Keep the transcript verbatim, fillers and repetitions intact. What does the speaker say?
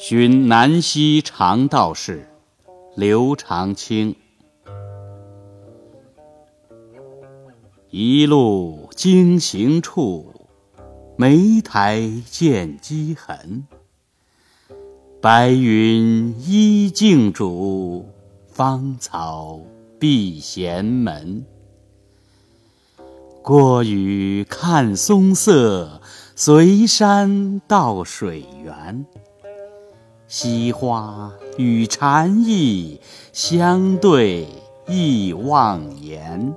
寻南溪常道士刘长卿。一路经行处，莓苔见鸡痕。白云依镜主，芳草闭闲门。过雨看松色，随山到水源。惜花与禅意，相对意忘言。